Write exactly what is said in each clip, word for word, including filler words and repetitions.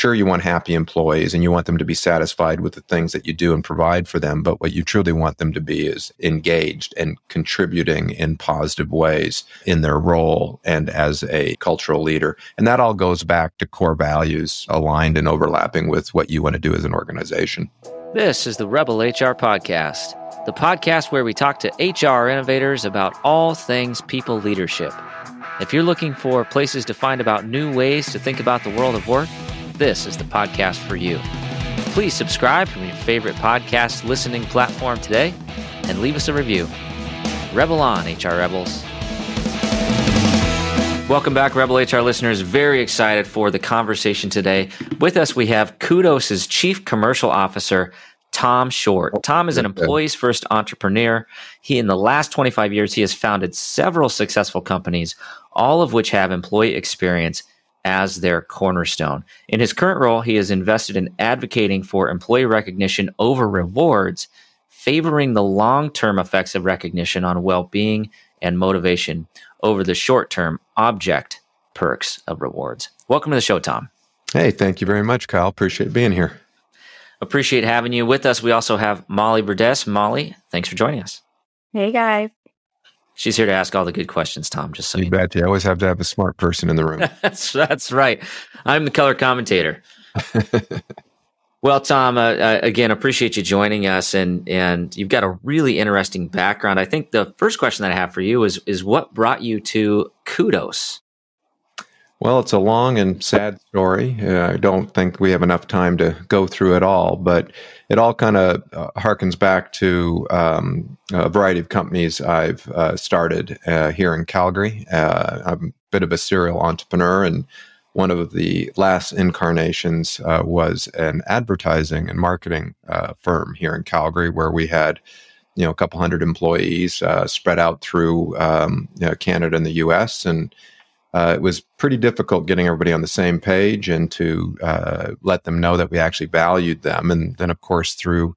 sure, you want happy employees and you want them to be satisfied with the things that you do and provide for them. But what you truly want them to be is engaged and contributing in positive ways in their role and as a cultural leader. And that all goes back to core values aligned and overlapping with what you want to do as an organization. This is the Rebel H R Podcast, the podcast where we talk to H R innovators about all things people leadership. If you're looking for places to find about new ways to think about the world of work, this is the podcast for you. Please subscribe from your favorite podcast listening platform today and leave us a review. Rebel on, H R Rebels. Welcome back, Rebel H R listeners. Very excited for the conversation today. With us, we have Kudos' Chief Commercial Officer, Tom Short. Tom is an employees first entrepreneur. He, in the last twenty-five years, he has founded several successful companies, all of which have employee experience as their cornerstone. In his current role, he is invested in advocating for employee recognition over rewards, favoring the long-term effects of recognition on well-being and motivation over the short-term object perks of rewards. Welcome to the show, Tom. Hey, thank you very much, Kyle. Appreciate being here. Appreciate having you with us. We also have Molly Burdess. Molly, thanks for joining us. Hey, guys. She's here to ask all the good questions, Tom, just so you, you bet know. You always have to have a smart person in the room. that's, that's right. I'm the color commentator. Well, Tom, uh, uh, again, appreciate you joining us. And and you've got a really interesting background. I think the first question that I have for you is, is what brought you to Kudos? Well, it's a long and sad story. Uh, I don't think we have enough time to go through it all, but it all kind of uh, harkens back to um, a variety of companies I've uh, started uh, here in Calgary. Uh, I'm a bit of a serial entrepreneur, and one of the last incarnations uh, was an advertising and marketing uh, firm here in Calgary, where we had you know a couple hundred employees uh, spread out through um, you know, Canada and the U S, and Uh, it was pretty difficult getting everybody on the same page and to uh, let them know that we actually valued them. And then, of course, through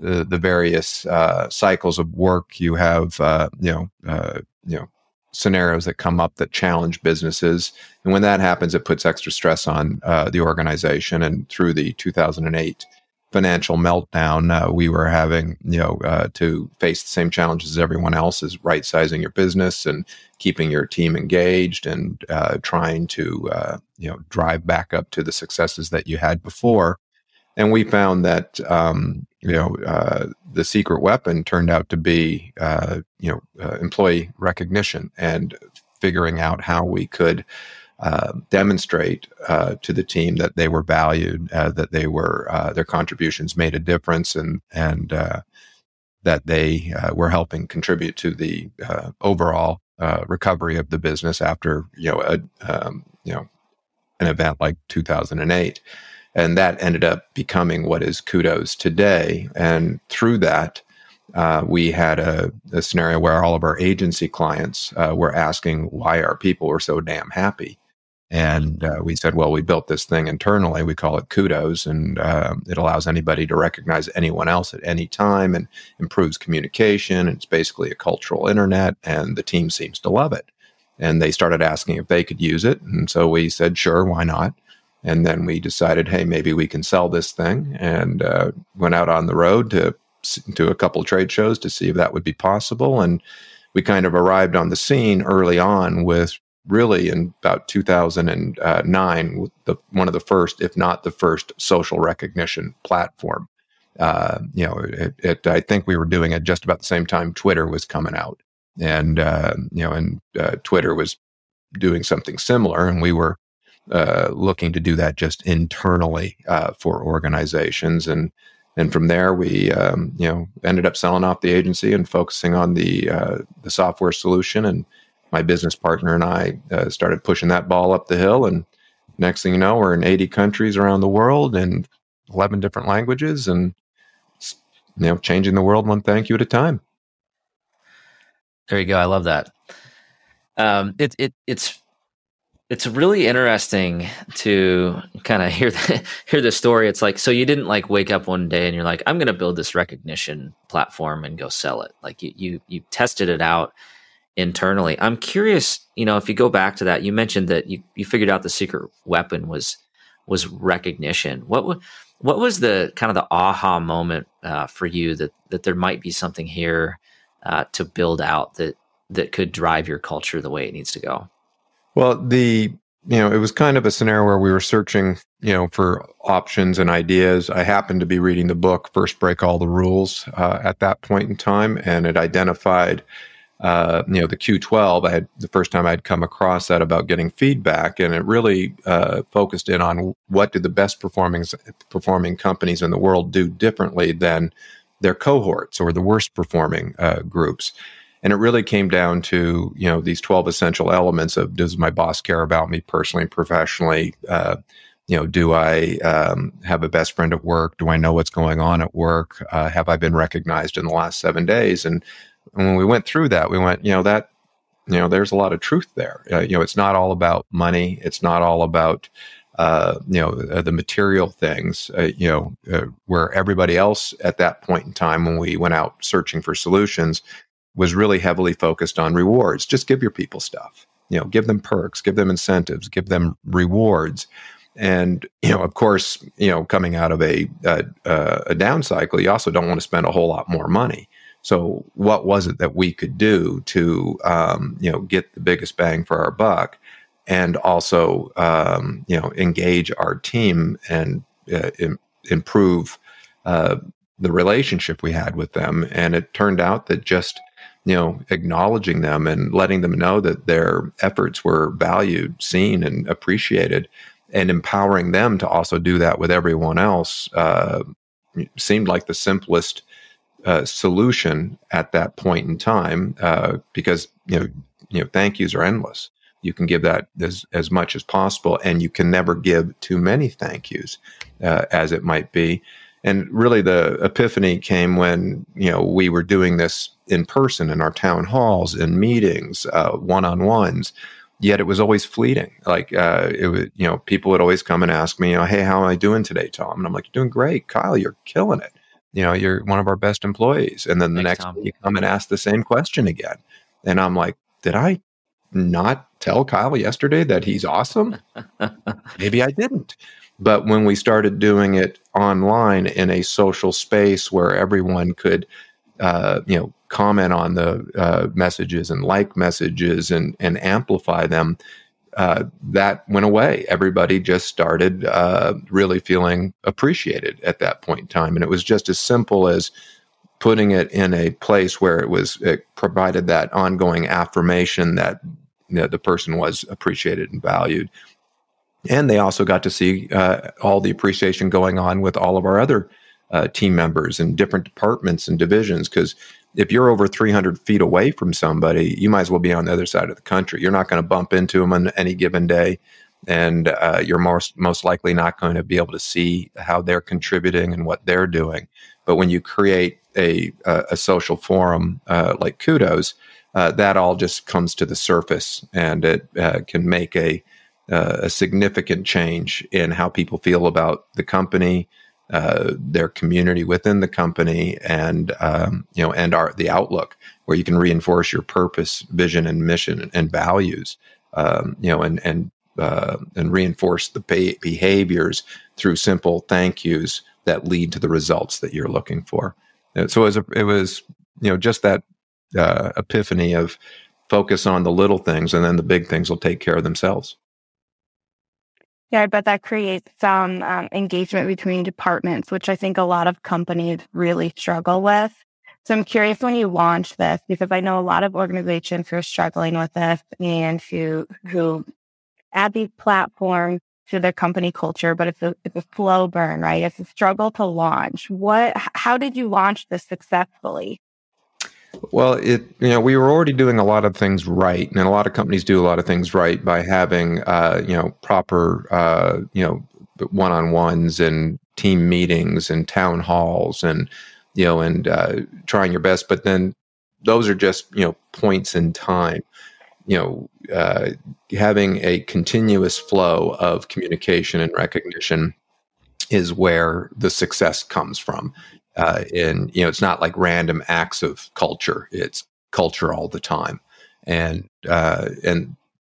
the, the various uh, cycles of work, you have uh, you know uh, you know scenarios that come up that challenge businesses. And when that happens, it puts extra stress on uh, the organization. And through the two thousand eight financial meltdown, uh, we were having you know uh, to face the same challenges as everyone else, is right sizing your business and keeping your team engaged and uh, trying to uh, you know drive back up to the successes that you had before. And we found that um, you know uh, the secret weapon turned out to be uh, you know uh, employee recognition and figuring out how we could Uh, demonstrate uh, to the team that they were valued, uh, that they were uh, their contributions made a difference, and and uh, that they uh, were helping contribute to the uh, overall uh, recovery of the business after you know a, um, you know an event like two thousand eight, and that ended up becoming what is Kudos today. And through that, Uh, we had a, a scenario where all of our agency clients uh, were asking why our people were so damn happy. And uh, we said, well, we built this thing internally. We call it Kudos, and uh, it allows anybody to recognize anyone else at any time and improves communication. It's basically a cultural internet, and the team seems to love it. And they started asking if they could use it. And so we said, sure, why not? And then we decided, hey, maybe we can sell this thing, and uh, went out on the road to to a couple of trade shows to see if that would be possible. And we kind of arrived on the scene early on with, really in about two thousand nine, with the, one of the first, if not the first, social recognition platform. Uh, you know, it, it, I think we were doing it just about the same time Twitter was coming out. And, uh, you know, and uh, Twitter was doing something similar, and we were uh, looking to do that just internally uh, for organizations. And And from there, we um, you know ended up selling off the agency and focusing on the uh, the software solution. And my business partner and I uh, started pushing that ball up the hill. And next thing you know, we're in eighty countries around the world and eleven different languages, and you know changing the world one thank you at a time. There you go. I love that. Um, it it it's. It's really interesting to kind of hear the, hear the story. It's like, so you didn't like wake up one day and you're like, I'm going to build this recognition platform and go sell it. Like you, you, you tested it out internally. I'm curious, you know, if you go back to that, you mentioned that you, you figured out the secret weapon was was recognition. What w- what was the kind of the aha moment uh, for you that that there might be something here uh, to build out that that could drive your culture the way it needs to go? Well, the you know it was kind of a scenario where we were searching you know for options and ideas. I happened to be reading the book First Break All the Rules uh, at that point in time, and it identified. Uh, you know, the Q twelve, I had the first time I'd come across that about getting feedback, and it really uh, focused in on what did the best performing performing companies in the world do differently than their cohorts or the worst performing uh, groups. And it really came down to, you know, these twelve essential elements of, does my boss care about me personally, professionally? Uh, you know, do I um, have a best friend at work? Do I know what's going on at work? Uh, have I been recognized in the last seven days? And And when we went through that, we went, you know, that, you know, there's a lot of truth there. Uh, you know, it's not all about money. It's not all about, uh, you know, uh, the material things, uh, you know, uh, where everybody else at that point in time, when we went out searching for solutions, was really heavily focused on rewards. Just give your people stuff, you know, give them perks, give them incentives, give them rewards. And, you know, of course, you know, coming out of a, a, a down cycle, you also don't want to spend a whole lot more money. So what was it that we could do to, um, you know, get the biggest bang for our buck and also, um, you know, engage our team and uh, im- improve uh, the relationship we had with them? And it turned out that just, you know, acknowledging them and letting them know that their efforts were valued, seen, and appreciated, and empowering them to also do that with everyone else uh, seemed like the simplest Uh, solution at that point in time, uh, because you know, you know, thank yous are endless. You can give that as as much as possible, and you can never give too many thank yous, uh, as it might be. And really, the epiphany came when you know we were doing this in person in our town halls, in meetings, uh, one-on-ones. Yet it was always fleeting. Like uh, it was, you know, people would always come and ask me, you know, hey, how am I doing today, Tom? And I'm like, you're doing great, Kyle. You're killing it. You know, you're one of our best employees. And then the Thanks, next Tom. Week you come and ask the same question again. And I'm like, did I not tell Kyle yesterday that he's awesome? Maybe I didn't. But when we started doing it online in a social space where everyone could, uh, you know, comment on the uh, messages and like messages and, and amplify them, Uh, that went away. Everybody just started uh, really feeling appreciated at that point in time. And it was just as simple as putting it in a place where it was, it provided that ongoing affirmation that you know, the person was appreciated and valued. And they also got to see uh, all the appreciation going on with all of our other uh, team members in different departments and divisions, because if you're over three hundred feet away from somebody, you might as well be on the other side of the country. You're not going to bump into them on any given day, and uh, you're most, most likely not going to be able to see how they're contributing and what they're doing. But when you create a, a, a social forum uh, like Kudos, uh, that all just comes to the surface, and it uh, can make a, uh, a significant change in how people feel about the company, Uh, their community within the company, and um, you know, and our the outlook, where you can reinforce your purpose, vision, and mission and values, um, you know, and and uh, and reinforce the be- behaviors through simple thank yous that lead to the results that you're looking for. And so it was, a, it was you know just that uh, epiphany of focus on the little things, and then the big things will take care of themselves. Yeah, I bet that creates some um, engagement between departments, which I think a lot of companies really struggle with. So I'm curious, when you launch this, because I know a lot of organizations who are struggling with this and who who add these platforms to their company culture, but it's a, it's a slow burn, right? It's a struggle to launch. What? How did you launch this successfully? Well, it you know we were already doing a lot of things right, and a lot of companies do a lot of things right by having uh, you know proper uh, you know one-on-ones and team meetings and town halls and you know and uh, trying your best. But then those are just you know points in time. You know, uh, having a continuous flow of communication and recognition is where the success comes from. Uh, and, you know, it's not like random acts of culture. It's culture all the time. And, uh, and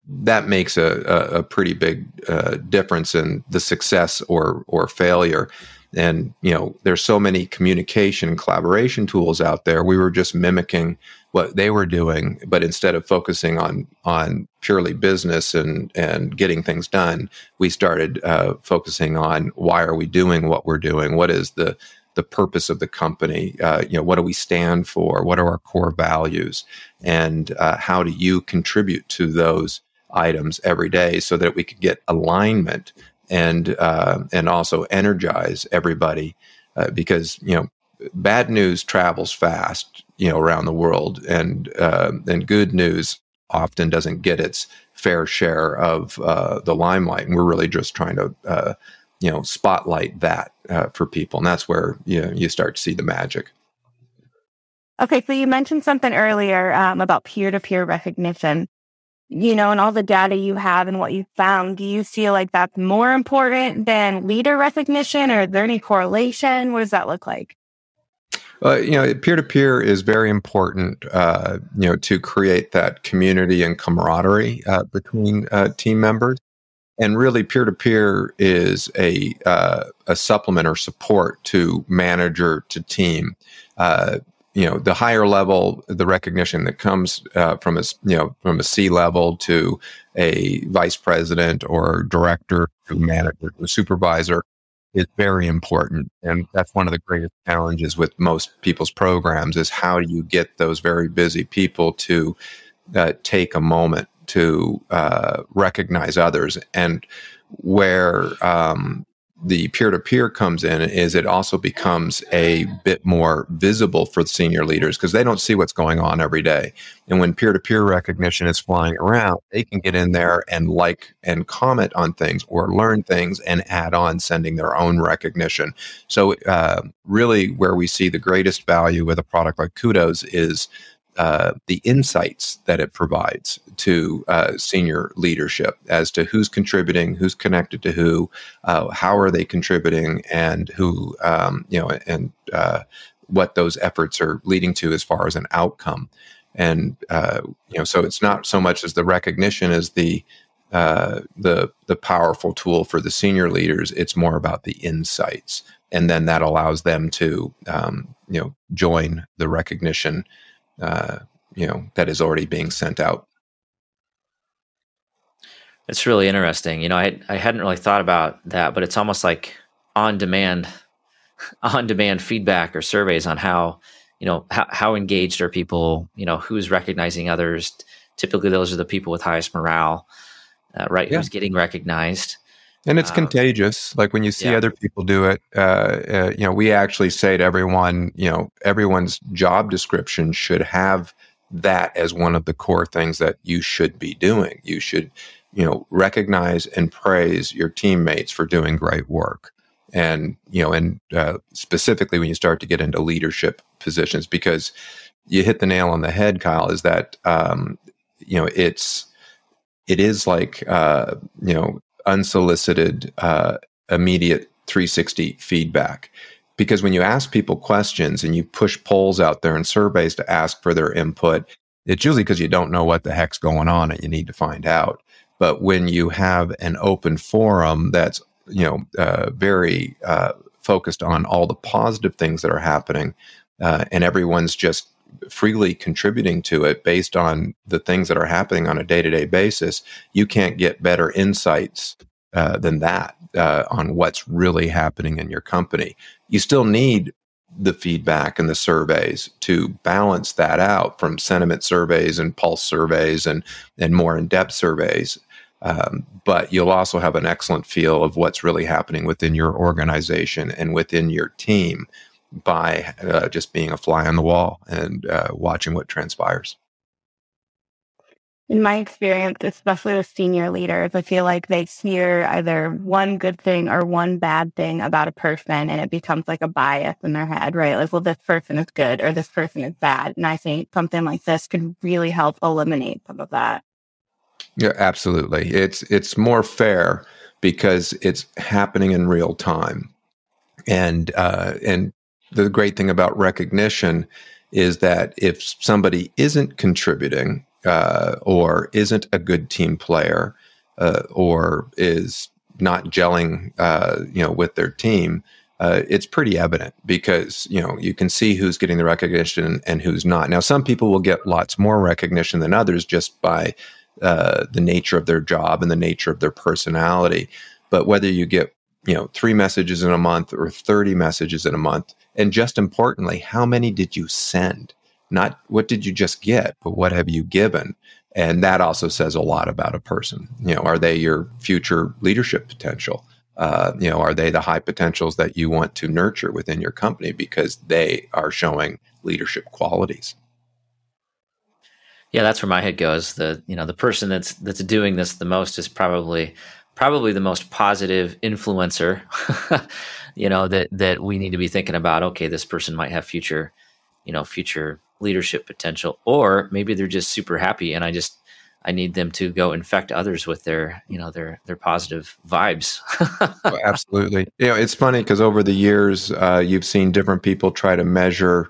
that makes a, a, a pretty big uh, difference in the success or or failure. And, you know, there's so many communication and collaboration tools out there. We were just mimicking what they were doing, but instead of focusing on on purely business and, and getting things done, we started uh, focusing on why are we doing what we're doing? What is the the purpose of the company? Uh, you know, what do we stand for? What are our core values? And uh, how do you contribute to those items every day so that we could get alignment and uh, and also energize everybody, uh, because, you know, bad news travels fast, you know, around the world, and uh, and good news often doesn't get its fair share of uh, the limelight. And we're really just trying to, uh, you know, spotlight that uh, for people. And that's where, you know, you start to see the magic. Okay, so you mentioned something earlier um, about peer-to-peer recognition. You know, and all the data you have and what you found, do you feel like that's more important than leader recognition, or is there any correlation? What does that look like? Uh, you know, peer-to-peer is very important, uh, you know, to create that community and camaraderie uh, between uh, team members. And really, peer-to-peer is a uh, a supplement or support to manager to team. Uh You know, the higher level, the recognition that comes uh, from a you know from a C level to a vice president or director to manager to supervisor is very important, and that's one of the greatest challenges with most people's programs is how do you get those very busy people to uh, take a moment to uh, recognize others. And where um, the peer-to-peer comes in is it also becomes a bit more visible for the senior leaders because they don't see what's going on every day. And when peer-to-peer recognition is flying around, they can get in there and like and comment on things or learn things and add on sending their own recognition. So uh, really where we see the greatest value with a product like Kudos is Uh, the insights that it provides to uh, senior leadership as to who's contributing, who's connected to who, uh, how are they contributing, and who, um, you know, and uh, what those efforts are leading to as far as an outcome. And, uh, you know, so it's not so much as the recognition as the, uh, the, the powerful tool for the senior leaders. It's more about the insights. And then that allows them to, um, you know, join the recognition Uh, you know, that is already being sent out. It's really interesting. You know, I I hadn't really thought about that, but it's almost like on demand, on demand feedback or surveys on how, you know, how, how engaged are people, you know, who's recognizing others. Typically those are the people with highest morale, uh, right? Yeah. Who's getting recognized. And it's um, contagious. Like when you see yeah. other people do it, uh, uh, you know, we actually say to everyone, you know, everyone's job description should have that as one of the core things that you should be doing. You should, you know, recognize and praise your teammates for doing great work. And, you know, and uh, specifically when you start to get into leadership positions, because you hit the nail on the head, Kyle, is that, um, you know, it's, it is like, uh, you know, unsolicited, uh, immediate three sixty feedback. Because when you ask people questions and you push polls out there and surveys to ask for their input, it's usually because you don't know what the heck's going on and you need to find out. But when you have an open forum that's, you know, uh, very uh, focused on all the positive things that are happening, uh, and everyone's just freely contributing to it based on the things that are happening on a day-to-day basis, you can't get better insights uh, than that uh, on what's really happening in your company. You still need the feedback and the surveys to balance that out from sentiment surveys and pulse surveys and, and more in-depth surveys. Um, but you'll also have an excellent feel of what's really happening within your organization and within your team by uh, just being a fly on the wall and uh, watching what transpires. In my experience, especially with senior leaders, I feel like they hear either one good thing or one bad thing about a person, and it becomes like a bias in their head, right? Like, well, this person is good or this person is bad. And I think something like this could really help eliminate some of that. Yeah, absolutely. It's, it's more fair because it's happening in real time. And, uh, and, the great thing about recognition is that if somebody isn't contributing, uh, or isn't a good team player, uh, or is not gelling, uh, you know, with their team, uh, it's pretty evident because, you know, you can see who's getting the recognition and who's not. Now, some people will get lots more recognition than others just by uh, the nature of their job and the nature of their personality. But whether you get, you know, three messages in a month or thirty messages in a month, and just importantly, how many did you send? Not what did you just get, but what have you given? And that also says a lot about a person. You know, are they your future leadership potential? Uh, you know, are they the high potentials that you want to nurture within your company because they are showing leadership qualities? Yeah, that's where my head goes. The, you know, the person that's that's doing this the most is probably probably the most positive influencer, you know, that that we need to be thinking about. Okay, this person might have future, you know, future leadership potential, or maybe they're just super happy and I just I need them to go infect others with their, you know, their their positive vibes. Oh, absolutely. You know, it's funny because over the years, uh, you've seen different people try to measure,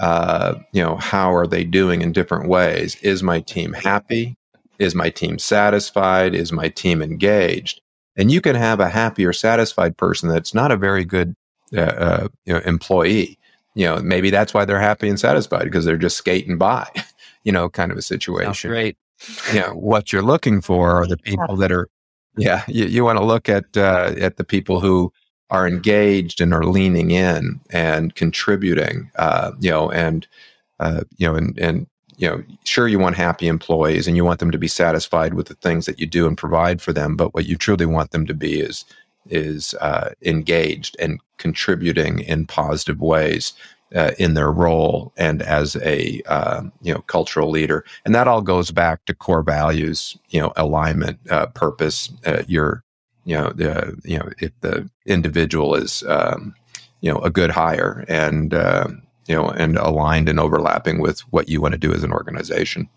uh, you know, how are they doing in different ways. Is my team happy? Is my team satisfied? Is my team engaged? And you can have a happy or satisfied person that's not a very good uh, uh, you know, employee. You know, maybe that's why they're happy and satisfied, because they're just skating by, you know, kind of a situation. That's great. You know, what you're looking for are the people that are, yeah, you, you want to look at uh, at the people who are engaged and are leaning in and contributing, uh, you know, and, uh, you know, and, and, you know, sure, you want happy employees and you want them to be satisfied with the things that you do and provide for them. But what you truly want them to be is is uh, engaged and contributing in positive ways uh, in their role and as a uh, you know, cultural leader. And that all goes back to core values, you know, alignment, uh, purpose. Uh, your, you know, the, you know, if the individual is um, you know, a good hire and uh, you know, and aligned and overlapping with what you want to do as an organization.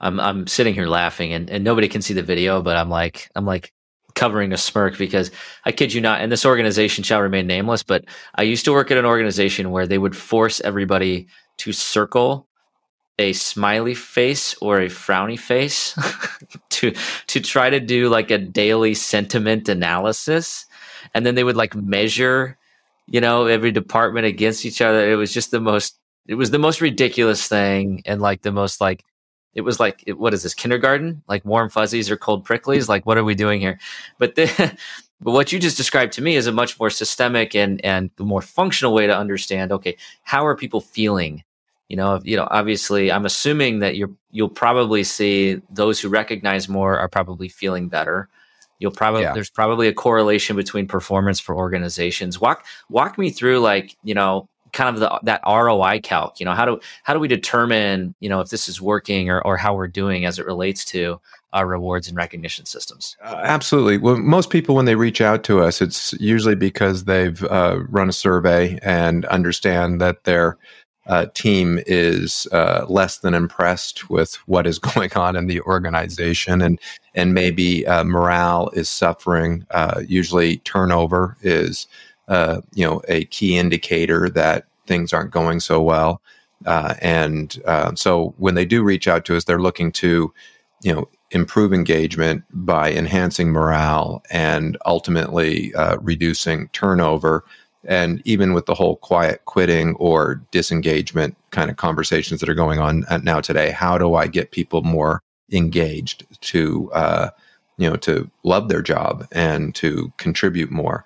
I'm I'm sitting here laughing, and, and nobody can see the video, but I'm like I'm like. covering a smirk, because I kid you not, and this organization shall remain nameless, but I used to work at an organization where they would force everybody to circle a smiley face or a frowny face to to try to do like a daily sentiment analysis. And then they would like measure, you know, every department against each other. It was just the most, it was the most ridiculous thing. And like the most like, it was like, what is this, kindergarten? Like warm fuzzies or cold pricklies? Like, what are we doing here? But the, but what you just described to me is a much more systemic and and more functional way to understand, okay, how are people feeling? You know, you know, obviously, I'm assuming that you're you'll probably see those who recognize more are probably feeling better. You'll probably yeah. There's probably a correlation between performance for organizations. Walk walk me through, like, you know, kind of the, that R O I calc, you know, how do, how do we determine, you know, if this is working or, or how we're doing as it relates to our rewards and recognition systems? Uh, absolutely. Well, most people, when they reach out to us, it's usually because they've uh, run a survey and understand that their uh, team is uh, less than impressed with what is going on in the organization, and, and maybe uh, morale is suffering. Uh, usually turnover is Uh, you know, a key indicator that things aren't going so well. Uh, and uh, so when they do reach out to us, they're looking to, you know, improve engagement by enhancing morale and ultimately uh, reducing turnover. And even with the whole quiet quitting or disengagement kind of conversations that are going on now today, how do I get people more engaged to, uh, you know, to love their job and to contribute more?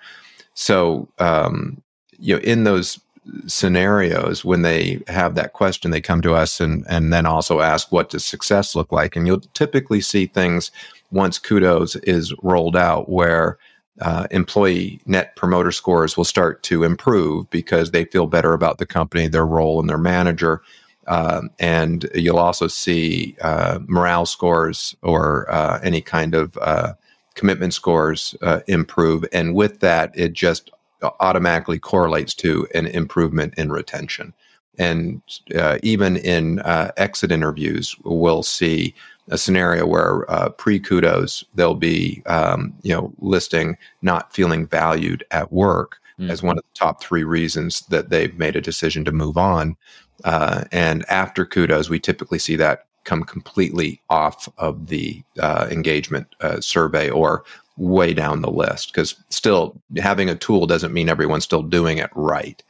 So, um, you know, in those scenarios, when they have that question, they come to us and, and then also ask, what does success look like? And you'll typically see things once Kudos is rolled out where uh, employee net promoter scores will start to improve because they feel better about the company, their role, and their manager. Uh, and you'll also see uh, morale scores or uh, any kind of uh commitment scores uh, improve. And with that, it just automatically correlates to an improvement in retention. And uh, even in uh, exit interviews, we'll see a scenario where uh, pre-Kudos, they'll be um, you know, listing not feeling valued at work mm-hmm. as one of the top three reasons that they've made a decision to move on. Uh, and after Kudos, we typically see that come completely off of the uh, engagement uh, survey or way down the list, because still having a tool doesn't mean everyone's still doing it right,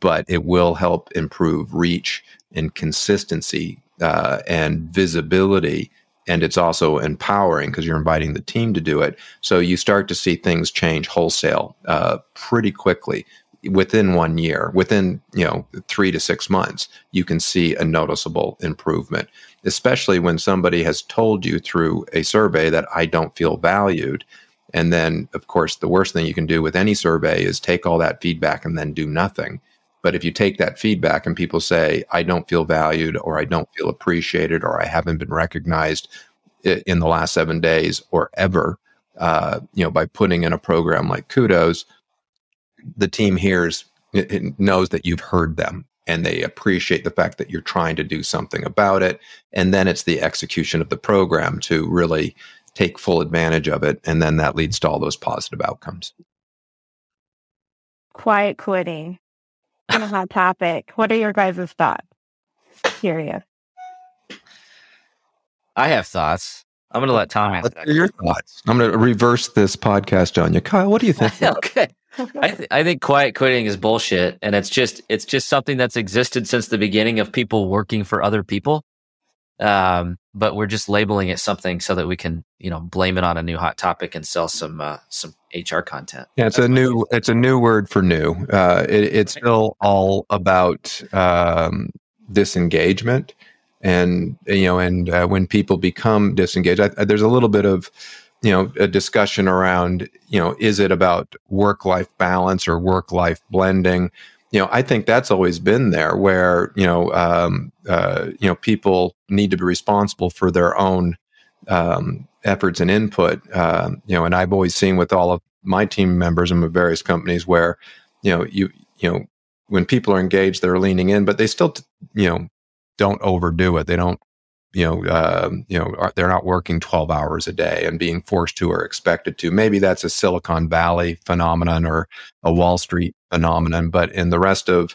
but it will help improve reach and consistency uh, and visibility. And it's also empowering because you're inviting the team to do it. So you start to see things change wholesale uh, pretty quickly. Within one year, within, you know, three to six months, you can see a noticeable improvement, especially when somebody has told you through a survey that I don't feel valued. And then, of course, the worst thing you can do with any survey is take all that feedback and then do nothing. But if you take that feedback and people say, I don't feel valued, or I don't feel appreciated, or I haven't been recognized in the last seven days or ever, uh, you know, by putting in a program like Kudos, the team hears, it knows that you've heard them, and they appreciate the fact that you're trying to do something about it. And then it's the execution of the program to really take full advantage of it. And then that leads to all those positive outcomes. Quiet quitting. Kind of hot topic. What are your guys' thoughts? Curious. I have thoughts. I'm going to let Tom answer that. Your thoughts. I'm going to reverse this podcast on you. Kyle, what do you think? Okay. I, th- I think quiet quitting is bullshit, and it's just it's just something that's existed since the beginning of people working for other people. Um, but we're just labeling it something so that we can, you know, blame it on a new hot topic and sell some uh, some H R content. Yeah, it's that's a new reason. It's a new word for new. Uh, it, it's still all about um, disengagement, and you know, and uh, when people become disengaged, I, I, there's a little bit of, you know, a discussion around, you know, is it about work-life balance or work-life blending? You know, I think that's always been there where, you know, um, uh, you know, people need to be responsible for their own um, efforts and input. Um, you know, and I've always seen with all of my team members and with various companies where, you know, you, you know, when people are engaged, they're leaning in, but they still, t- you know, don't overdo it. They don't, you know, uh, you know, are, they're not working twelve hours a day and being forced to or expected to. Maybe that's a Silicon Valley phenomenon or a Wall Street phenomenon, but in the rest of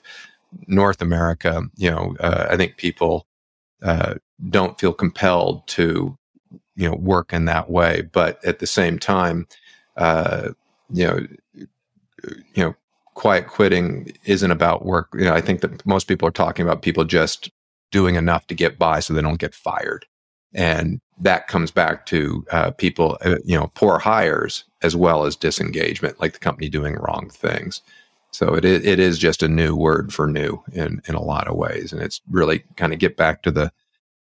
North America, you know, uh, I think people uh, don't feel compelled to, you know, work in that way. But at the same time, uh, you know, you know, quiet quitting isn't about work. You know, I think that most people are talking about people just doing enough to get by so they don't get fired. And that comes back to uh, people, uh, you know, poor hires as well as disengagement, like the company doing wrong things. So it is, it is just a new word for new in, in a lot of ways. And it's really kind of get back to the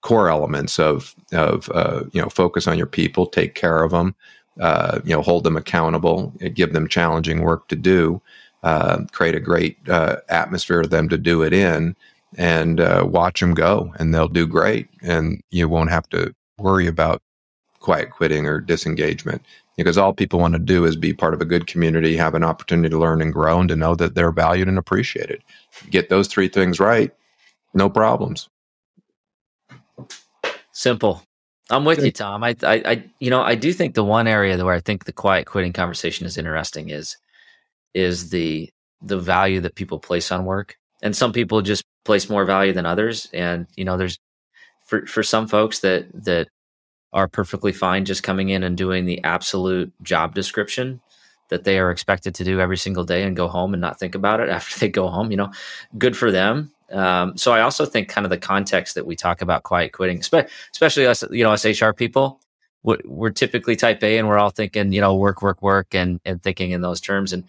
core elements of, of uh, you know, focus on your people, take care of them, uh, you know, hold them accountable, give them challenging work to do, uh, create a great uh, atmosphere for them to do it in, and uh, watch them go, and they'll do great. And you won't have to worry about quiet quitting or disengagement, because all people want to do is be part of a good community, have an opportunity to learn and grow, and to know that they're valued and appreciated. Get those three things right, no problems. Simple. I'm with you, Tom. I, I, I you know, I do think the one area where I think the quiet quitting conversation is interesting is, is the, the value that people place on work. And some people just place more value than others. And, you know, there's for, for some folks that, that are perfectly fine just coming in and doing the absolute job description that they are expected to do every single day and go home and not think about it after they go home, you know, good for them. Um, so I also think kind of the context that we talk about quiet quitting, spe- especially us, you know, us H R people, we're, we're typically type A, and we're all thinking, you know, work, work, work, and, and thinking in those terms. And,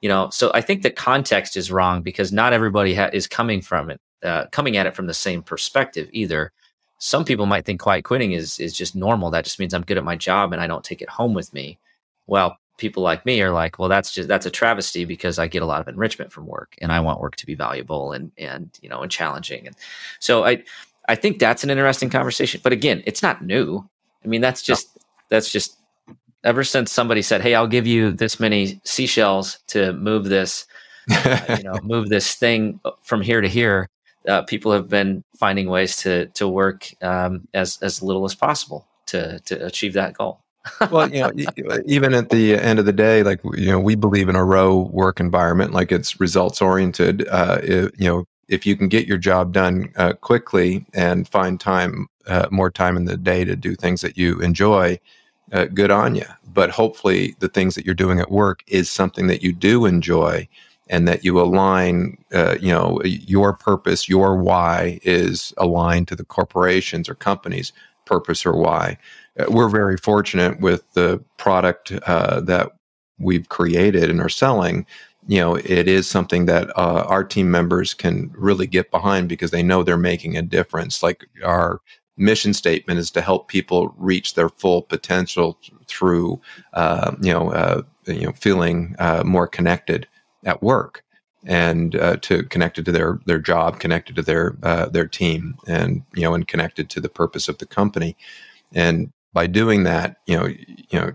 you know, so I think the context is wrong, because not everybody ha- is coming from it, uh, coming at it from the same perspective either. Some people might think quiet quitting is is just normal. That just means I'm good at my job and I don't take it home with me. Well, people like me are like, well, that's just that's a travesty, because I get a lot of enrichment from work, and I want work to be valuable and and you know and challenging. And so I I think that's an interesting conversation. But again, it's not new. I mean, that's just no. that's just. Ever since somebody said, "Hey, I'll give you this many seashells to move this, uh, you know, move this thing from here to here," uh, people have been finding ways to to work um, as as little as possible to to achieve that goal. Well, you know, even at the end of the day, like you know, we believe in a ROWE work environment, like it's results oriented. Uh, it, you know, if you can get your job done uh, quickly and find time, uh, more time in the day to do things that you enjoy, uh, good on you. But hopefully the things that you're doing at work is something that you do enjoy and that you align, uh, you know, your purpose, your why is aligned to the corporation's or company's purpose or why. Uh, we're very fortunate with the product uh, that we've created and are selling. You know, it is something that uh, our team members can really get behind because they know they're making a difference. Like our mission statement is to help people reach their full potential through, uh, you know, uh, you know, feeling uh, more connected at work and uh, to connected to their their job, connected to their uh, their team, and you know, and connected to the purpose of the company. And by doing that, you know, you know.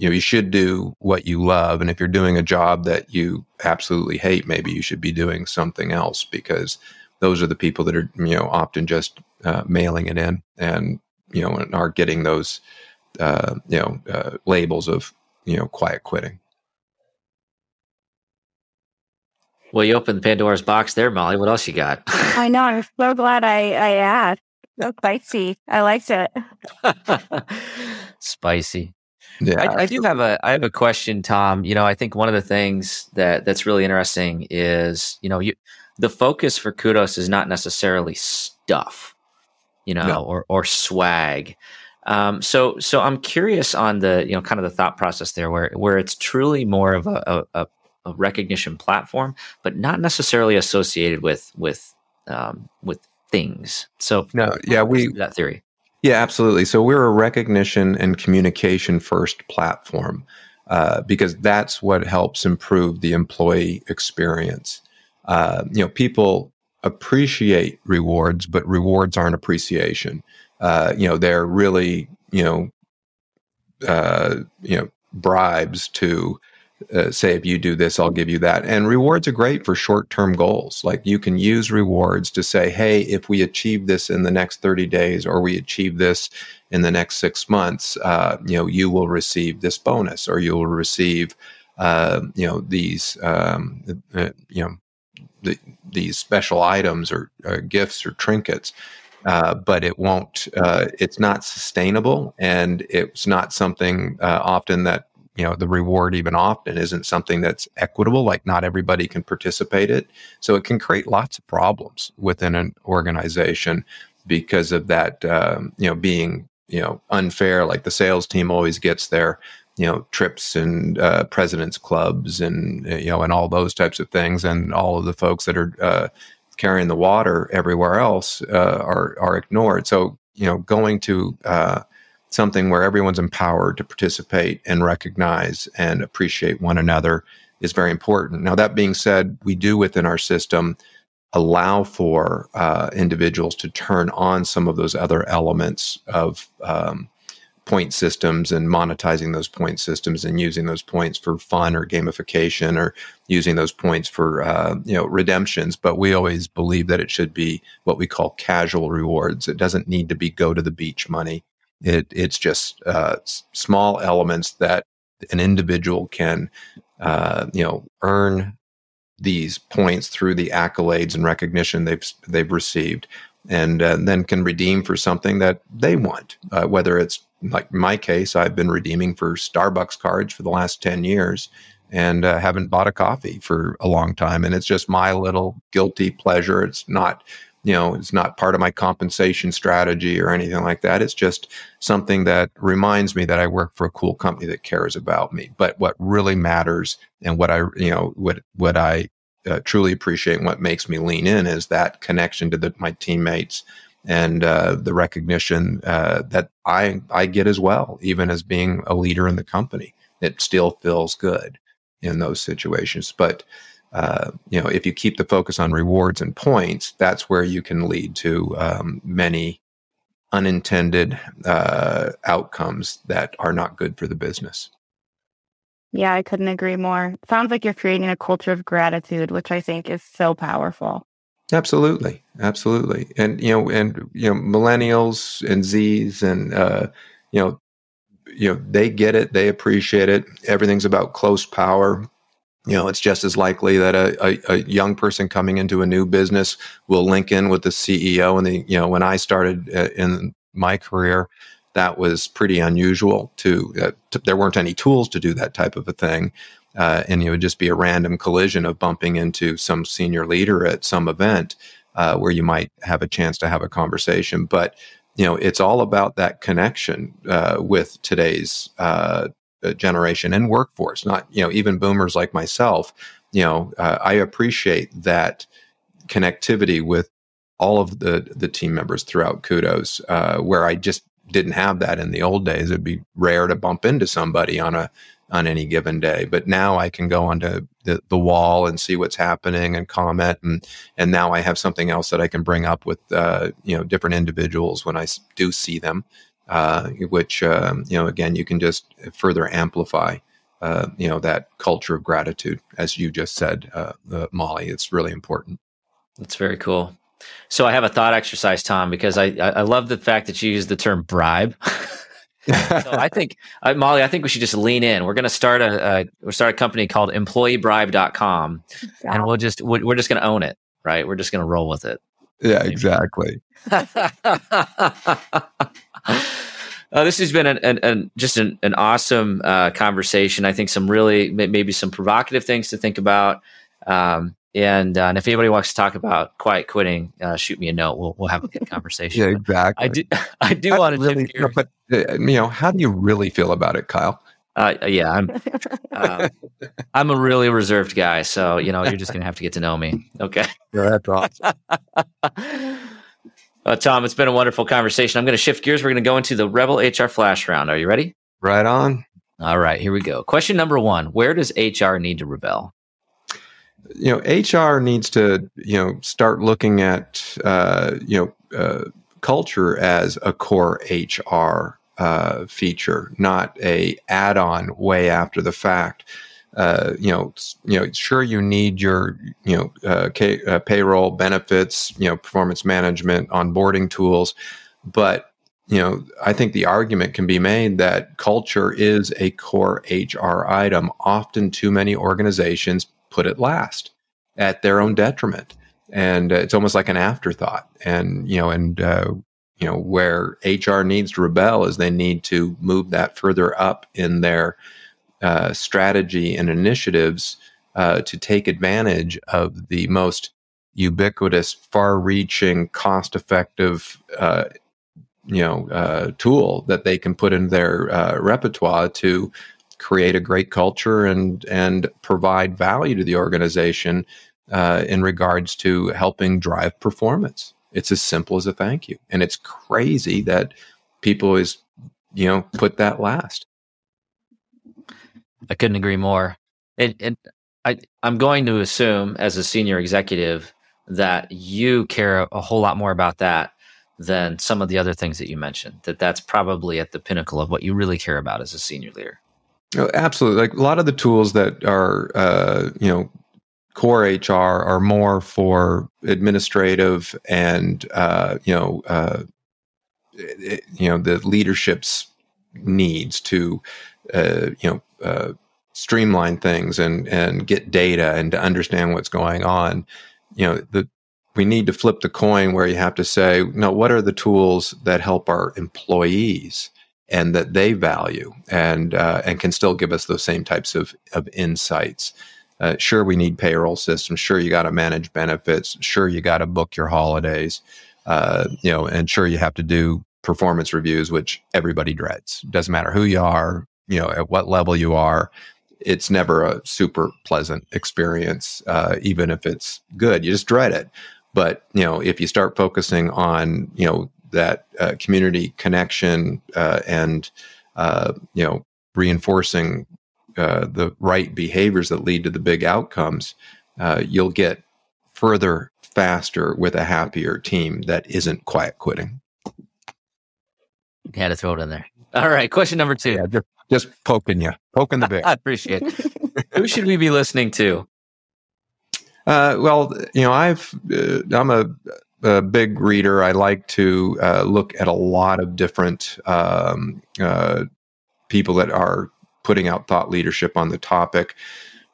You know, you should do what you love. And if you're doing a job that you absolutely hate, maybe you should be doing something else, because those are the people that are, you know, often just uh, mailing it in and, you know, and are getting those, uh, you know, uh, labels of, you know, quiet quitting. Well, you opened Pandora's box there, Molly. What else you got? I know. I'm so glad I, I asked. So spicy. I liked it. Spicy. Yeah. I, I do have a, I have a question, Tom. You know, I think one of the things that that's really interesting is, you know, you, the focus for Kudos is not necessarily stuff, you know, no. or, or swag. Um, so, so I'm curious on the, you know, kind of the thought process there where, where it's truly more of a, a, a recognition platform, but not necessarily associated with, with, um, with things. So no, yeah, we, that theory. Yeah, absolutely. So we're a recognition and communication first platform uh, because that's what helps improve the employee experience. Uh, you know, people appreciate rewards, but rewards aren't appreciation. Uh, you know, they're really, you know, uh, you know, bribes to uh, say, if you do this, I'll give you that. And rewards are great for short-term goals. Like you can use rewards to say, hey, if we achieve this in the next thirty days, or we achieve this in the next six months, uh, you know, you will receive this bonus, or you will receive, uh, you know, these, um, uh, you know, the, these special items or uh, gifts or trinkets. Uh, but it won't, uh, it's not sustainable, and it's not something uh, often that, you know, the reward even often isn't something that's equitable, like not everybody can participate in it. So it can create lots of problems within an organization because of that, um, you know, being, you know, unfair. Like the sales team always gets their, you know, trips and uh, president's clubs and, you know, and all those types of things. And all of the folks that are uh, carrying the water everywhere else uh, are, are ignored. So, you know, going to, uh, something where everyone's empowered to participate and recognize and appreciate one another is very important. Now, that being said, we do within our system allow for uh, individuals to turn on some of those other elements of um, point systems and monetizing those point systems and using those points for fun or gamification, or using those points for uh, you know, redemptions. But we always believe that it should be what we call casual rewards. It doesn't need to be go to the beach money. It, it's just uh, small elements that an individual can, uh, you know, earn these points through the accolades and recognition they've they've received, and uh, then can redeem for something that they want. Uh, whether it's like my case, I've been redeeming for Starbucks cards for the last ten years, and uh, haven't bought a coffee for a long time, and it's just my little guilty pleasure. It's not. You know, it's not part of my compensation strategy or anything like that. It's just something that reminds me that I work for a cool company that cares about me. But what really matters, and what I, you know, what what I uh, truly appreciate, and what makes me lean in, is that connection to the, my teammates and uh, the recognition uh, that I I get as well, even as being a leader in the company. It still feels good in those situations, but. Uh, you know, if you keep the focus on rewards and points, that's where you can lead to um, many unintended uh, outcomes that are not good for the business. Yeah, I couldn't agree more. Sounds like you're creating a culture of gratitude, which I think is so powerful. Absolutely, absolutely, and you know, and you know, millennials and Zs, and uh, you know, you know, they get it, they appreciate it. Everything's about close power. You know, it's just as likely that a, a, a young person coming into a new business will link in with the C E O. And the, you know, when I started uh, in my career, that was pretty unusual. To, uh, to there weren't any tools to do that type of a thing, uh, and it would just be a random collision of bumping into some senior leader at some event uh, where you might have a chance to have a conversation. But you know, it's all about that connection uh, with today's Uh, generation and workforce. Not, you know, even boomers like myself, you know, uh, I appreciate that connectivity with all of the, the team members throughout Kudos, uh, where I just didn't have that in the old days. It'd be rare to bump into somebody on a, on any given day. But now I can go onto the, the wall and see what's happening and comment. And, and now I have something else that I can bring up with, uh, you know, different individuals when I do see them. Uh, which, um, you know, again, you can just further amplify, uh, you know, that culture of gratitude, as you just said, uh, uh, Molly. It's really important. That's very cool. So I have a thought exercise, Tom, because I, I love the fact that you use the term bribe. So I think, uh, Molly, I think we should just lean in. We're going to start a, uh, we'll start a company called employee bribe dot com, yeah. And we'll just, we're, we're just going to own it, right? We're just going to roll with it. Yeah, exactly. Uh, this has been an, an, an just an, an awesome uh, conversation. I think some really maybe some provocative things to think about. Um, and, uh, and if anybody wants to talk about quiet quitting, uh, shoot me a note. We'll we'll have a good conversation. Yeah, exactly. I do I do want to really, no, but uh, you know, how do you really feel about it, Kyle? Uh, yeah, I'm uh, I'm a really reserved guy, so you know you're just gonna have to get to know me. Okay. Yeah, that's awesome. Uh, Tom, it's been a wonderful conversation. I'm going to shift gears. We're going to go into the Rebel H R Flash Round. Are you ready? Right on. All right, here we go. Question number one, where does H R need to rebel? You know, H R needs to, you know, start looking at, uh, you know, uh, culture as a core H R uh, feature, not a add-on way after the fact. Uh, you know, you know, sure, you need your, you know, uh, k- uh, payroll, benefits, you know, performance management, onboarding tools. But, you know, I think the argument can be made that culture is a core H R item. Often too many organizations put it last at their own detriment. And uh, it's almost like an afterthought. And, you know, and, uh, you know, where H R needs to rebel is they need to move that further up in their Uh, strategy and initiatives uh, to take advantage of the most ubiquitous, far-reaching, cost-effective, uh, you know, uh, tool that they can put in their uh, repertoire to create a great culture and and provide value to the organization uh, in regards to helping drive performance. It's as simple as a thank you, and it's crazy that people is you know put that last. I couldn't agree more. It, it, I, I'm going to assume as a senior executive that you care a whole lot more about that than some of the other things that you mentioned, that that's probably at the pinnacle of what you really care about as a senior leader. Oh, absolutely. Like a lot of the tools that are, uh, you know, core H R are more for administrative and, uh, you know, uh, it, you know, the leadership's needs to, uh, you know, Uh, streamline things and and get data and to understand what's going on. You know, the we need to flip the coin where you have to say, no, what are the tools that help our employees and that they value and uh, and can still give us those same types of of insights. Uh, sure, we need payroll systems. Sure, you got to manage benefits. Sure, you got to book your holidays. Uh, you know, and sure, you have to do performance reviews, which everybody dreads. Doesn't matter who you are. You know, at what level you are, it's never a super pleasant experience, uh, even if it's good. You just dread it. But, you know, if you start focusing on, you know, that uh, community connection uh, and, uh, you know, reinforcing uh, the right behaviors that lead to the big outcomes, uh, you'll get further faster with a happier team that isn't quiet quitting. Had to throw it in there. All right. Question number two. Yeah, just, just poking you, poking the bear. I appreciate it. Who should we be listening to? Uh, well, you know, I've, uh, I'm a, a big reader. I like to uh, look at a lot of different um, uh, people that are putting out thought leadership on the topic.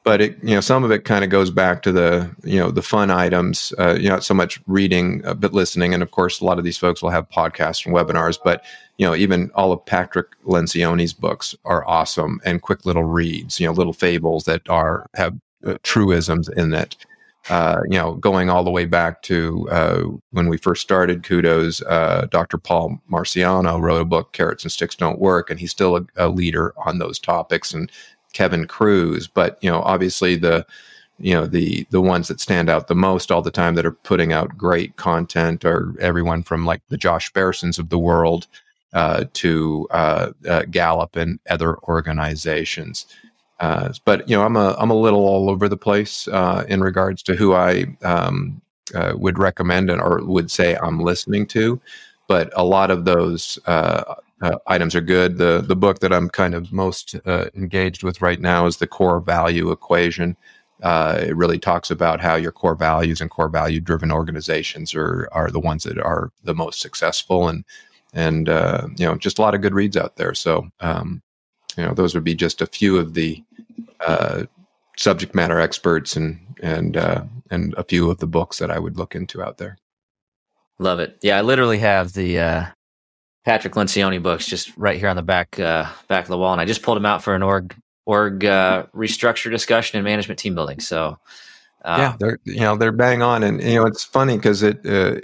But it, you know, some of it kind of goes back to the, you know, the fun items, uh, you know, not so much reading, uh, but listening. And of course, a lot of these folks will have podcasts and webinars, but, you know, even all of Patrick Lencioni's books are awesome and quick little reads, you know, little fables that are, have uh, truisms in it. Uh, you know, going all the way back to uh, when we first started Kudos, uh, Doctor Paul Marciano wrote a book, Carrots and Sticks Don't Work, and he's still a, a leader on those topics, and Kevin Cruz. But, you know, obviously the, you know, the the ones that stand out the most all the time that are putting out great content are everyone from like the Josh Bersins of the world uh, to uh, uh, Gallup and other organizations. Uh, but, you know, I'm a, I'm a little all over the place uh, in regards to who I um, uh, would recommend and, or would say I'm listening to. But a lot of those uh, uh, items are good. The the book that I'm kind of most uh, engaged with right now is the Core Value Equation. Uh, it really talks about how your core values and core value-driven organizations are are the ones that are the most successful, and and uh, you know, just a lot of good reads out there. So. Um, You know, those would be just a few of the uh, subject matter experts and and uh, and a few of the books that I would look into out there. Love it. Yeah, I literally have the uh, Patrick Lencioni books just right here on the back uh, back of the wall, and I just pulled them out for an org org uh, restructure discussion and management team building. So uh, yeah, they're you know they're bang on, and you know it's funny because it uh,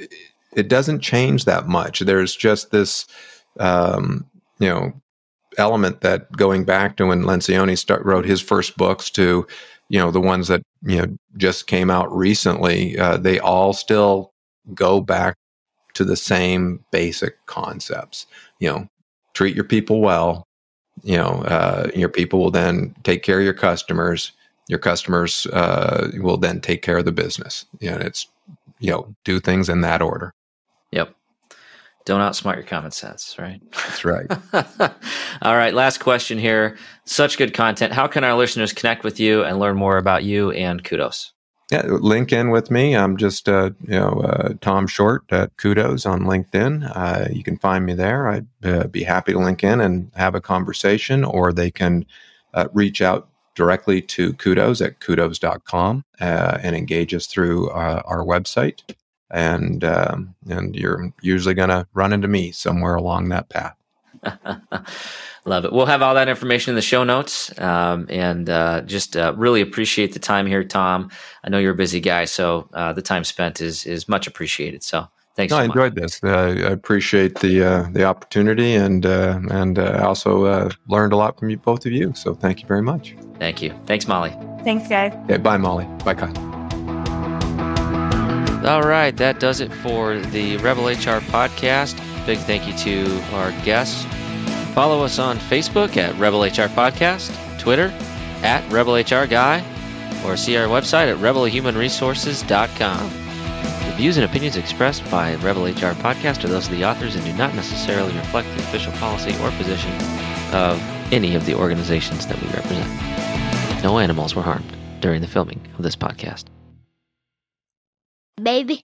it doesn't change that much. There's just this um, you know. element that going back to when Lencioni start, wrote his first books to, you know, the ones that, you know, just came out recently, uh, they all still go back to the same basic concepts. You know, treat your people well, you know, uh, your people will then take care of your customers, your customers uh, will then take care of the business. You know, it's, you know, do things in that order. Yep. Don't outsmart your common sense, right? That's right. All right, last question here. Such good content. How can our listeners connect with you and learn more about you and Kudos? Yeah, link in with me. I'm just uh, you know uh, Tom Short at Kudos on LinkedIn. Uh, you can find me there. I'd uh, be happy to link in and have a conversation, or they can uh, reach out directly to Kudos at kudos dot com uh, and engage us through uh, our website. And um, and you're usually going to run into me somewhere along that path. Love it. We'll have all that information in the show notes. Um, and uh, just uh, really appreciate the time here, Tom. I know you're a busy guy, so uh, the time spent is is much appreciated. So thanks. No, so I enjoyed much. this. Uh, I appreciate the uh, the opportunity, and uh, and uh, also uh, learned a lot from you, both of you. So thank you very much. Thank you. Thanks, Molly. Thanks, guys. Okay, bye, Molly. Bye, Kyle. All right, that does it for the Rebel H R podcast. Big thank you to our guests. Follow us on Facebook at Rebel H R Podcast, Twitter at Rebel H R Guy, or see our website at rebel human resources dot com. The views and opinions expressed by Rebel H R Podcast are those of the authors and do not necessarily reflect the official policy or position of any of the organizations that we represent. No animals were harmed during the filming of this podcast. Baby.